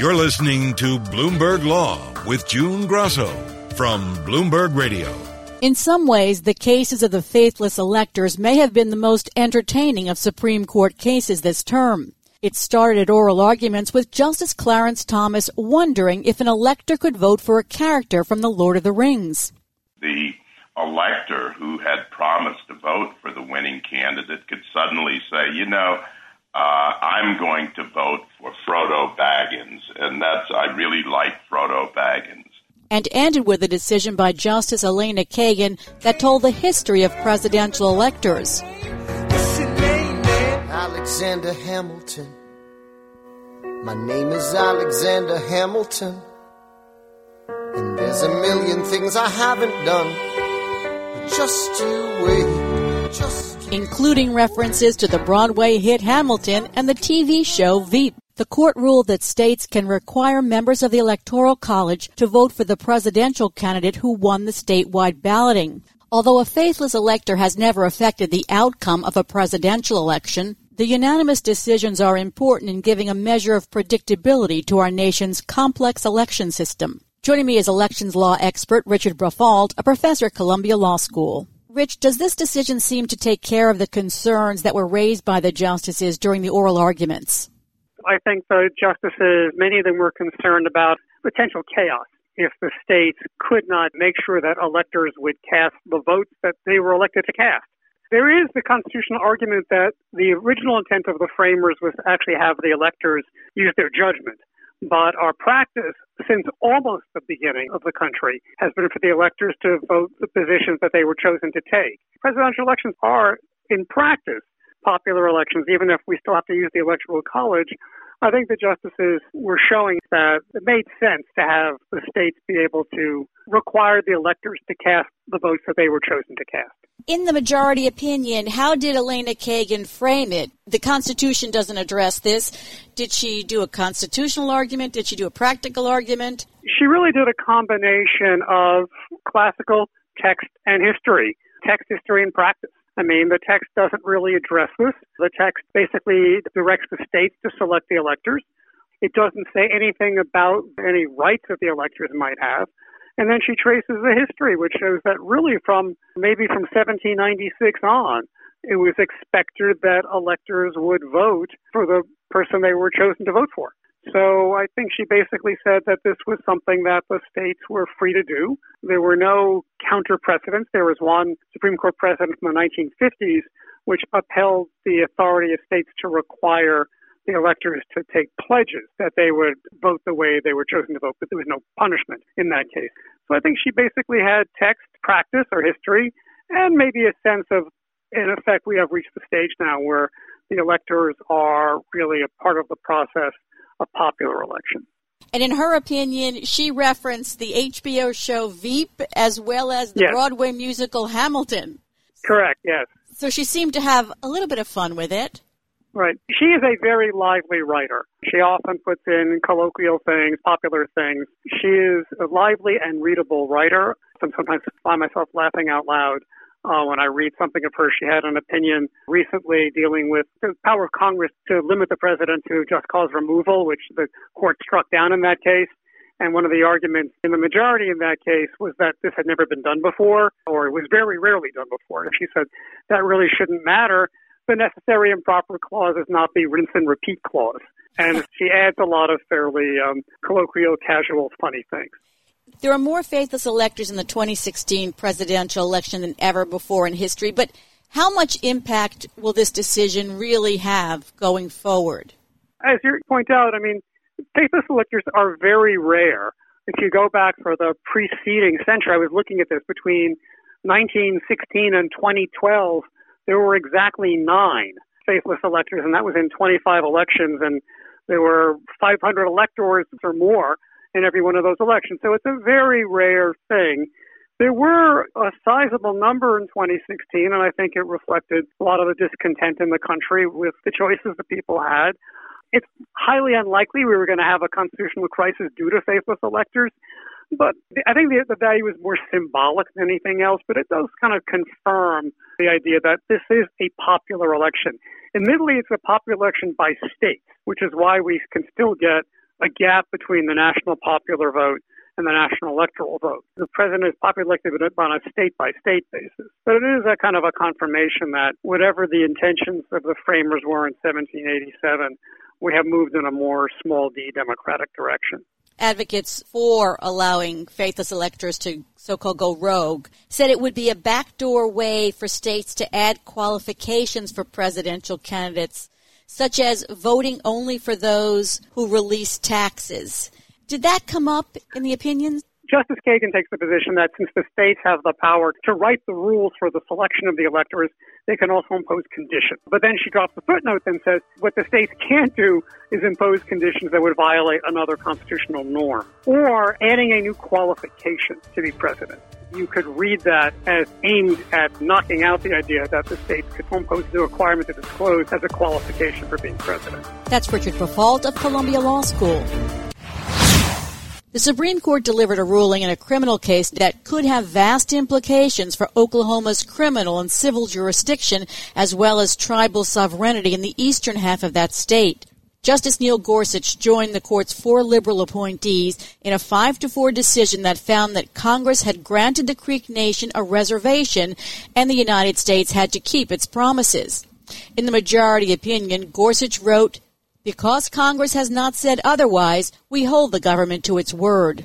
You're listening to Bloomberg Law with June Grasso from Bloomberg Radio. In some ways, the cases of the faithless electors may have been the most entertaining of Supreme Court cases this term. It started oral arguments with Justice Clarence Thomas wondering if an elector could vote for a character from The Lord of the Rings. The elector who had promised to vote for the winning candidate could suddenly say, I'm going to vote for Frodo Baggins, and I really like Frodo Baggins. And ended with a decision by Justice Elena Kagan that told the history of presidential electors. Alexander Hamilton. My name is Alexander Hamilton. And there's a million things I haven't done. Just you wait. Including references to the Broadway hit Hamilton and the TV show Veep. The court ruled that states can require members of the Electoral College to vote for the presidential candidate who won the statewide balloting. Although a faithless elector has never affected the outcome of a presidential election, the unanimous decisions are important in giving a measure of predictability to our nation's complex election system. Joining me is elections law expert Richard Briffault, a professor at Columbia Law School. Rich, does this decision seem to take care of the concerns that were raised by the justices during the oral arguments? I think the justices, many of them were concerned about potential chaos if the states could not make sure that electors would cast the votes that they were elected to cast. There is the constitutional argument that the original intent of the framers was to actually have the electors use their judgment. But our practice since almost the beginning of the country has been for the electors to vote the positions that they were chosen to take. Presidential elections are, in practice, popular elections, even if we still have to use the Electoral College. I think the justices were showing that it made sense to have the states be able to require the electors to cast the votes that they were chosen to cast. In the majority opinion, how did Elena Kagan frame it? The Constitution doesn't address this. Did she do a constitutional argument? Did she do a practical argument? She really did a combination of classical text and history, text, history, and practice. The text doesn't really address this. The text basically directs the states to select the electors. It doesn't say anything about any rights that the electors might have. And then she traces the history, which shows that really from 1796 on, it was expected that electors would vote for the person they were chosen to vote for. So I think she basically said that this was something that the states were free to do. There were no counter precedents. There was one Supreme Court precedent from the 1950s, which upheld the authority of states to require the electors to take pledges that they would vote the way they were chosen to vote, but there was no punishment in that case. So I think she basically had text, practice, or history, and maybe a sense of, in effect, we have reached the stage now where the electors are really a part of the process, a popular election. And in her opinion, she referenced the HBO show Veep as well as the Broadway musical Hamilton. Correct, yes. So she seemed to have a little bit of fun with it. Right. She is a very lively writer. She often puts in colloquial things, popular things. She is a lively and readable writer. Sometimes I find myself laughing out loud when I read something of hers. She had an opinion recently dealing with the power of Congress to limit the president to just cause removal, which the court struck down in that case. And one of the arguments in the majority in that case was that this had never been done before, or it was very rarely done before. And she said that really shouldn't matter. The necessary and proper clause is not the rinse and repeat clause. And she adds a lot of fairly colloquial, casual, funny things. There are more faithless electors in the 2016 presidential election than ever before in history, but how much impact will this decision really have going forward? As you point out, faithless electors are very rare. If you go back for the preceding century, I was looking at this, between 1916 and 2012, there were exactly 9 faithless electors, and that was in 25 elections, and there were 500 electors or more in every one of those elections. So it's a very rare thing. There were a sizable number in 2016, and I think it reflected a lot of the discontent in the country with the choices that people had. It's highly unlikely we were going to have a constitutional crisis due to faithless electors, but I think the value is more symbolic than anything else, but it does kind of confirm the idea that this is a popular election. Admittedly, it's a popular election by state, which is why we can still get a gap between the national popular vote and the national electoral vote. The president is popularly elected on a state-by-state basis. But it is a kind of a confirmation that whatever the intentions of the framers were in 1787, we have moved in a more small d democratic direction. Advocates for allowing faithless electors to so-called go rogue said it would be a backdoor way for states to add qualifications for presidential candidates, such as voting only for those who release taxes. Did that come up in the opinions? Justice Kagan takes the position that since the states have the power to write the rules for the selection of the electors, they can also impose conditions. But then she drops the footnote and says what the states can't do is impose conditions that would violate another constitutional norm or adding a new qualification to be president. You could read that as aimed at knocking out the idea that the states could impose the requirement to disclose as a qualification for being president. That's Richard Briffault of Columbia Law School. The Supreme Court delivered a ruling in a criminal case that could have vast implications for Oklahoma's criminal and civil jurisdiction, as well as tribal sovereignty in the eastern half of that state. Justice Neil Gorsuch joined the court's four liberal appointees in a 5-4 decision that found that Congress had granted the Creek Nation a reservation and the United States had to keep its promises. In the majority opinion, Gorsuch wrote, "Because Congress has not said otherwise, we hold the government to its word."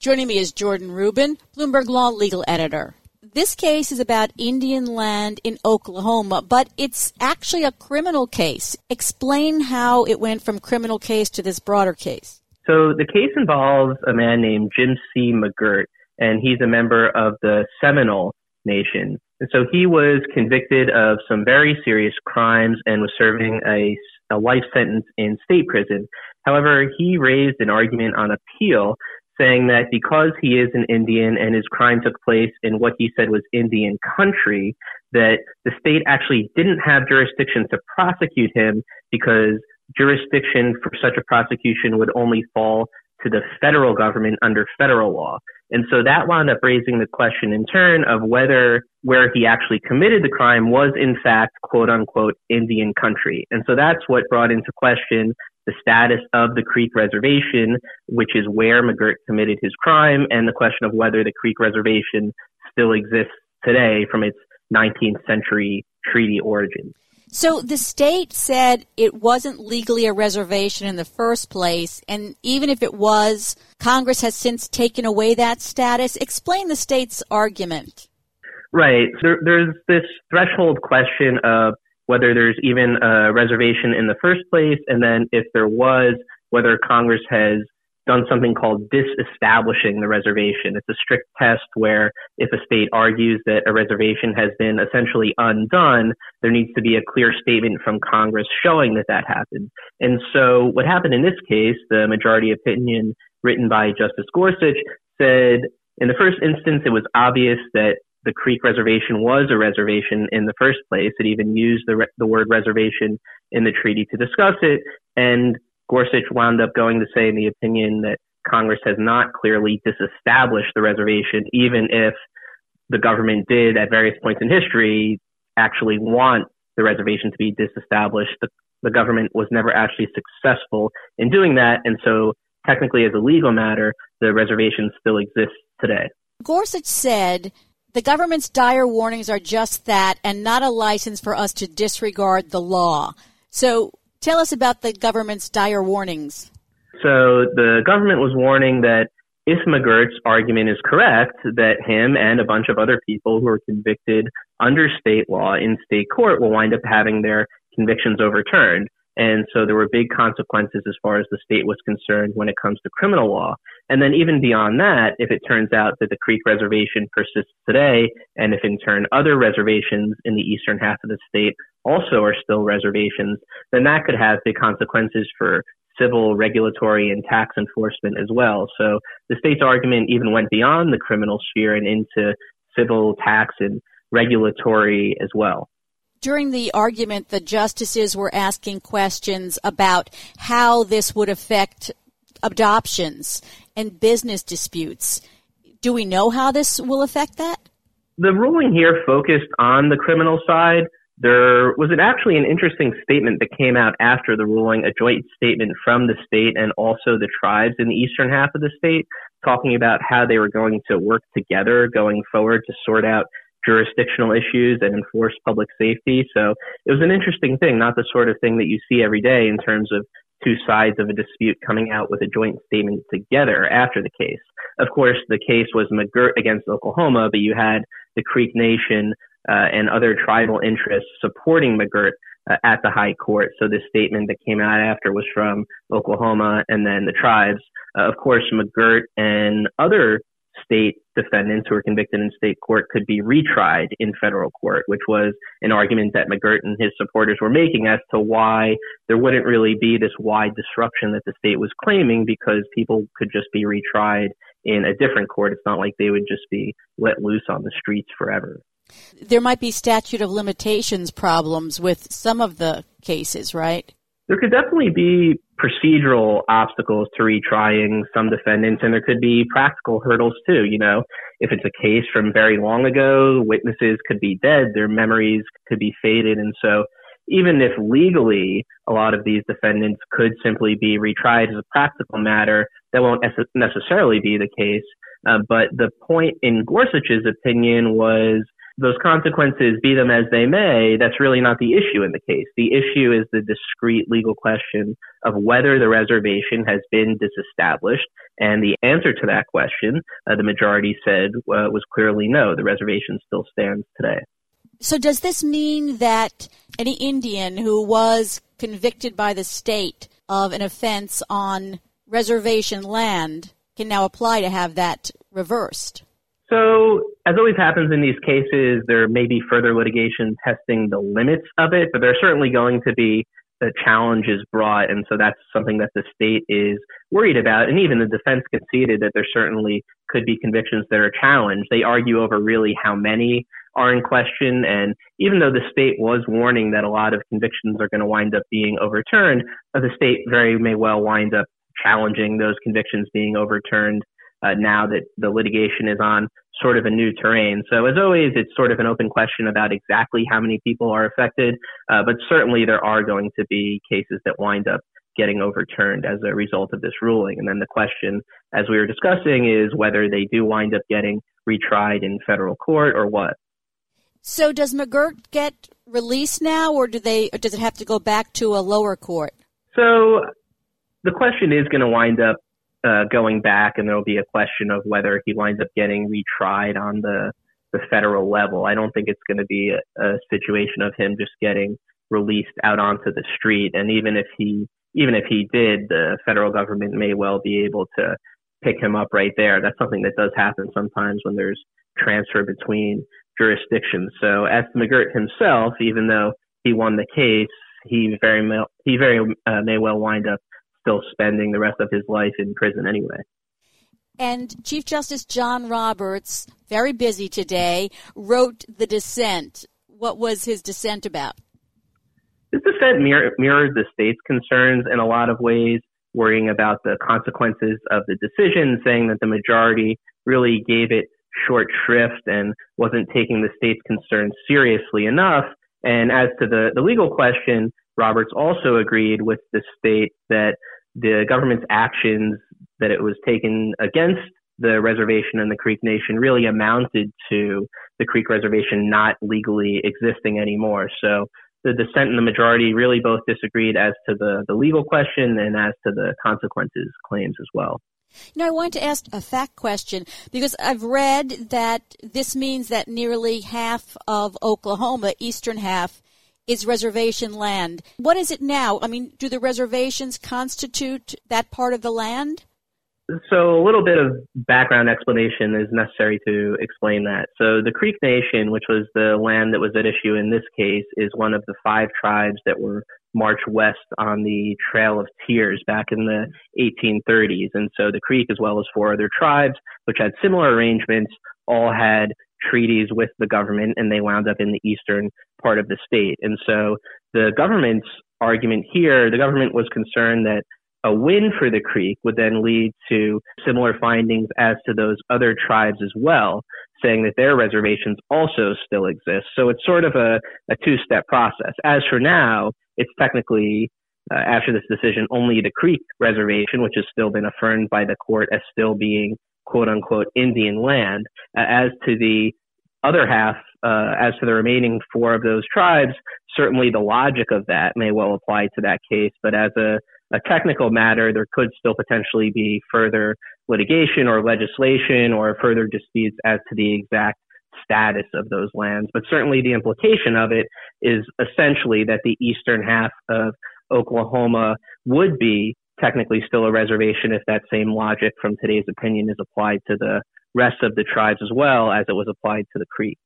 Joining me is Jordan Rubin, Bloomberg Law legal editor. This case is about Indian land in Oklahoma, but it's actually a criminal case. Explain how it went from criminal case to this broader case. So the case involves a man named Jimcy McGirt, and he's a member of the Seminole Nation. And so he was convicted of some very serious crimes and was serving a life sentence in state prison. However, he raised an argument on appeal saying that because he is an Indian and his crime took place in what he said was Indian country, that the state actually didn't have jurisdiction to prosecute him because jurisdiction for such a prosecution would only fall to the federal government under federal law. And so that wound up raising the question in turn of whether where he actually committed the crime was in fact, quote unquote, Indian country. And so that's what brought into question the status of the Creek Reservation, which is where McGirt committed his crime, and the question of whether the Creek Reservation still exists today from its 19th century treaty origins. So the state said it wasn't legally a reservation in the first place, and even if it was, Congress has since taken away that status. Explain the state's argument. Right. There's this threshold question of whether there's even a reservation in the first place, and then if there was, whether Congress has done something called disestablishing the reservation. It's a strict test where if a state argues that a reservation has been essentially undone, there needs to be a clear statement from Congress showing that that happened. And so what happened in this case, the majority opinion written by Justice Gorsuch said, in the first instance, it was obvious that the Creek Reservation was a reservation in the first place. It even used the word reservation in the treaty to discuss it. And Gorsuch wound up going to say in the opinion that Congress has not clearly disestablished the reservation, even if the government did at various points in history actually want the reservation to be disestablished. The government was never actually successful in doing that. And so technically, as a legal matter, the reservation still exists today. Gorsuch said, "The government's dire warnings are just that and not a license for us to disregard the law." So tell us about the government's dire warnings. So the government was warning that if McGirt's argument is correct, that him and a bunch of other people who are convicted under state law in state court will wind up having their convictions overturned. And so there were big consequences as far as the state was concerned when it comes to criminal law. And then even beyond that, if it turns out that the Creek Reservation persists today, and if in turn other reservations in the eastern half of the state also are still reservations, then that could have big consequences for civil, regulatory, and tax enforcement as well. So the state's argument even went beyond the criminal sphere and into civil, tax, and regulatory as well. During the argument, the justices were asking questions about how this would affect adoptions and business disputes. Do we know how this will affect that? The ruling here focused on the criminal side, There was actually an interesting statement that came out after the ruling, a joint statement from the state and also the tribes in the eastern half of the state, talking about how they were going to work together going forward to sort out jurisdictional issues and enforce public safety. So it was an interesting thing, not the sort of thing that you see every day in terms of two sides of a dispute coming out with a joint statement together after the case. Of course, the case was McGirt against Oklahoma, but you had the Creek Nation and other tribal interests supporting McGirt at the high court. So this statement that came out after was from Oklahoma and then the tribes. Of course, McGirt and other state defendants who were convicted in state court could be retried in federal court, which was an argument that McGirt and his supporters were making as to why there wouldn't really be this wide disruption that the state was claiming, because people could just be retried in a different court. It's not like they would just be let loose on the streets forever. There might be statute of limitations problems with some of the cases, right? There could definitely be procedural obstacles to retrying some defendants, and there could be practical hurdles too. You know, if it's a case from very long ago, witnesses could be dead, their memories could be faded. And so even if legally a lot of these defendants could simply be retried as a practical matter, that won't necessarily be the case. But the point in Gorsuch's opinion was those consequences, be them as they may, that's really not the issue in the case. The issue is the discrete legal question of whether the reservation has been disestablished. And the answer to that question, the majority said, was clearly no. The reservation still stands today. So does this mean that any Indian who was convicted by the state of an offense on reservation land can now apply to have that reversed? So, as always happens in these cases, there may be further litigation testing the limits of it, but there are certainly going to be challenges brought, and so that's something that the state is worried about. And even the defense conceded that there certainly could be convictions that are challenged. They argue over really how many are in question, and even though the state was warning that a lot of convictions are going to wind up being overturned, the state very may well wind up challenging those convictions being overturned now that the litigation is on sort of a new terrain. So as always, it's sort of an open question about exactly how many people are affected, but certainly there are going to be cases that wind up getting overturned as a result of this ruling. And then the question, as we were discussing, is whether they do wind up getting retried in federal court or what. So does McGirt get released now, or does it have to go back to a lower court? So the question is going to wind up going back, and there'll be a question of whether he winds up getting retried on the federal level. I don't think it's going to be a situation of him just getting released out onto the street. And even if he did, the federal government may well be able to pick him up right there. That's something that does happen sometimes when there's transfer between jurisdictions. So as McGirt himself, even though he won the case, he very may well wind up still spending the rest of his life in prison anyway. And Chief Justice John Roberts, very busy today, wrote the dissent. What was his dissent about? His dissent mirrored the state's concerns in a lot of ways, worrying about the consequences of the decision, saying that the majority really gave it short shrift and wasn't taking the state's concerns seriously enough. And as to the legal question, Roberts also agreed with the state that the government's actions that it was taken against the reservation and the Creek Nation really amounted to the Creek Reservation not legally existing anymore. So the dissent and the majority really both disagreed as to the legal question and as to the consequences claims as well. I wanted to ask a fact question, because I've read that this means that nearly half of Oklahoma, eastern half, is reservation land. What is it now? I mean, do the reservations constitute that part of the land? So a little bit of background explanation is necessary to explain that. So the Creek Nation, which was the land that was at issue in this case, is one of the five tribes that were marched west on the Trail of Tears back in the 1830s. And so the Creek, as well as four other tribes, which had similar arrangements, all had treaties with the government, and they wound up in the eastern part of the state. And so the government's argument here, the government was concerned that a win for the Creek would then lead to similar findings as to those other tribes as well. saying that their reservations also still exist. So it's sort of a two-step process. As for now, it's technically, after this decision, only the Creek reservation, which has still been affirmed by the court as still being quote-unquote Indian land. As to the other half, as to the remaining four of those tribes, certainly the logic of that may well apply to that case, but as a technical matter, there could still potentially be further litigation or legislation or further disputes as to the exact status of those lands. But certainly the implication of it is essentially that the eastern half of Oklahoma would be technically still a reservation if that same logic from today's opinion is applied to the rest of the tribes as well as it was applied to the Creek.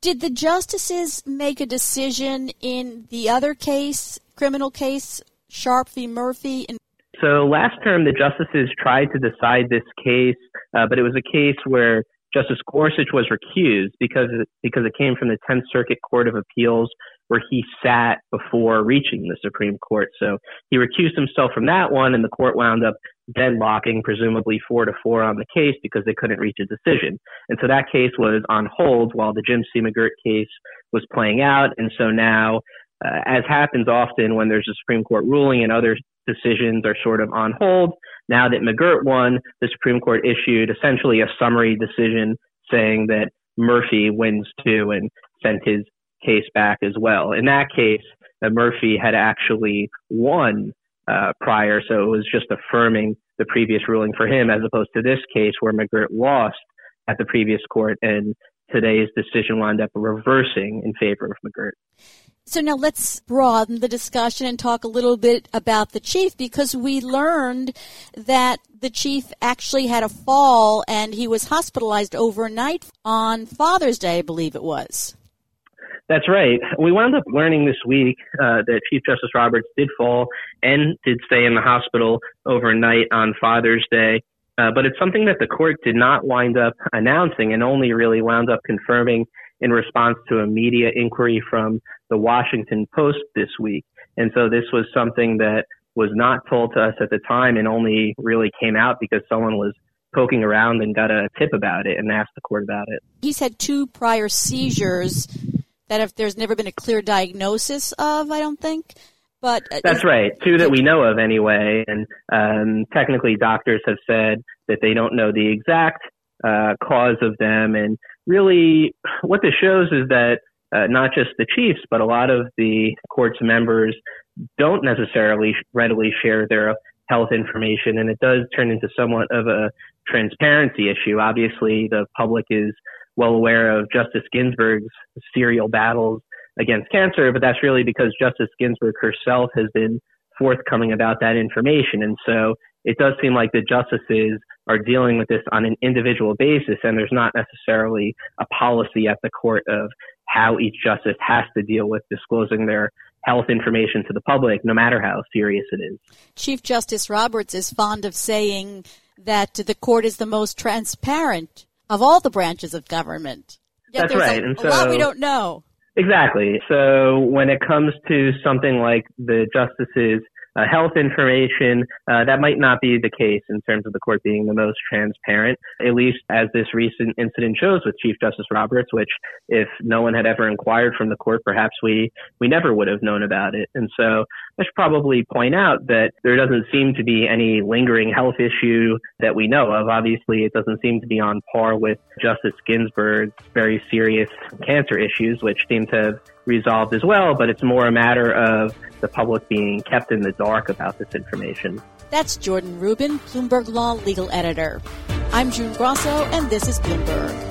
Did the justices make a decision in the other case, criminal case, Sharp v. Murphy? So last term, the justices tried to decide this case, but it was a case where Justice Gorsuch was recused because it came from the 10th Circuit Court of Appeals where he sat before reaching the Supreme Court. So he recused himself from that one, and the court wound up deadlocking, presumably 4-4 on the case because they couldn't reach a decision. And so that case was on hold while the Jimcy McGirt case was playing out. And so now, as happens often when there's a Supreme Court ruling and other decisions are sort of on hold, now that McGirt won, the Supreme Court issued essentially a summary decision saying that Murphy wins too and sent his case back as well. In that case, Murphy had actually won prior, so it was just affirming the previous ruling for him as opposed to this case where McGirt lost at the previous court and today's decision wound up reversing in favor of McGirt. So now let's broaden the discussion and talk a little bit about the chief, because we learned that the chief actually had a fall and he was hospitalized overnight on Father's Day, I believe it was. That's right. We wound up learning this week that Chief Justice Roberts did fall and did stay in the hospital overnight on Father's Day. But it's something that the court did not wind up announcing and only really wound up confirming in response to a media inquiry from the Washington Post this week. And so this was something that was not told to us at the time and only really came out because someone was poking around and got a tip about it and asked the court about it. He's had two prior seizures that there's never been a clear diagnosis of, I don't think. But that's right. Two that we know of anyway. And technically doctors have said that they don't know the exact cause of them. And really what this shows is that not just the chiefs, but a lot of the court's members don't necessarily readily share their health information. And it does turn into somewhat of a transparency issue. Obviously, the public is well aware of Justice Ginsburg's serial battles against cancer, but that's really because Justice Ginsburg herself has been forthcoming about that information. And so it does seem like the justices are dealing with this on an individual basis, and there's not necessarily a policy at the court of how each justice has to deal with disclosing their health information to the public, no matter how serious it is. Chief Justice Roberts is fond of saying that the court is the most transparent of all the branches of government. Yet that's right. A lot we don't know. Exactly. So when it comes to something like the justices' health information, that might not be the case in terms of the court being the most transparent, at least as this recent incident shows with Chief Justice Roberts, which if no one had ever inquired from the court, perhaps we never would have known about it. And so I should probably point out that there doesn't seem to be any lingering health issue that we know of. Obviously, it doesn't seem to be on par with Justice Ginsburg's very serious cancer issues, which seem to have resolved as well, but it's more a matter of the public being kept in the dark about this information. That's Jordan Rubin, Bloomberg Law legal editor. I'm June Grasso, and this is Bloomberg.